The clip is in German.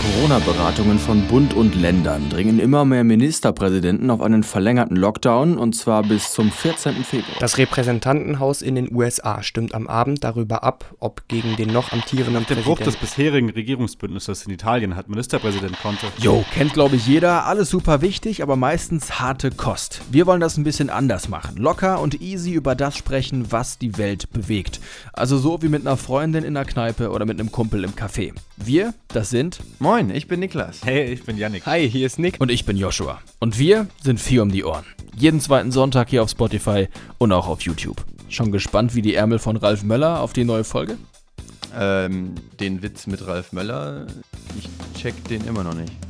Corona-Beratungen von Bund und Ländern dringen immer mehr Ministerpräsidenten auf einen verlängerten Lockdown, und zwar bis zum 14. Februar. Das Repräsentantenhaus in den USA stimmt am Abend darüber ab, ob gegen den noch amtierenden Präsidenten... Der Bruch des bisherigen Regierungsbündnisses in Italien hat Ministerpräsident Conte. Jo, kennt glaube ich jeder, alles super wichtig, aber meistens harte Kost. Wir wollen das ein bisschen anders machen, locker und easy über das sprechen, was die Welt bewegt. Also so wie mit einer Freundin in der Kneipe oder mit einem Kumpel im Café. Wir, das sind... Moin, ich bin Niklas. Hey, ich bin Yannick. Hi, hier ist Nick. Und ich bin Joshua. Und wir sind vier um die Ohren. Jeden zweiten Sonntag hier auf Spotify und auch auf YouTube. Schon gespannt wie die Ärmel von Ralf Möller auf die neue Folge? Den Witz mit Ralf Möller, ich check den immer noch nicht.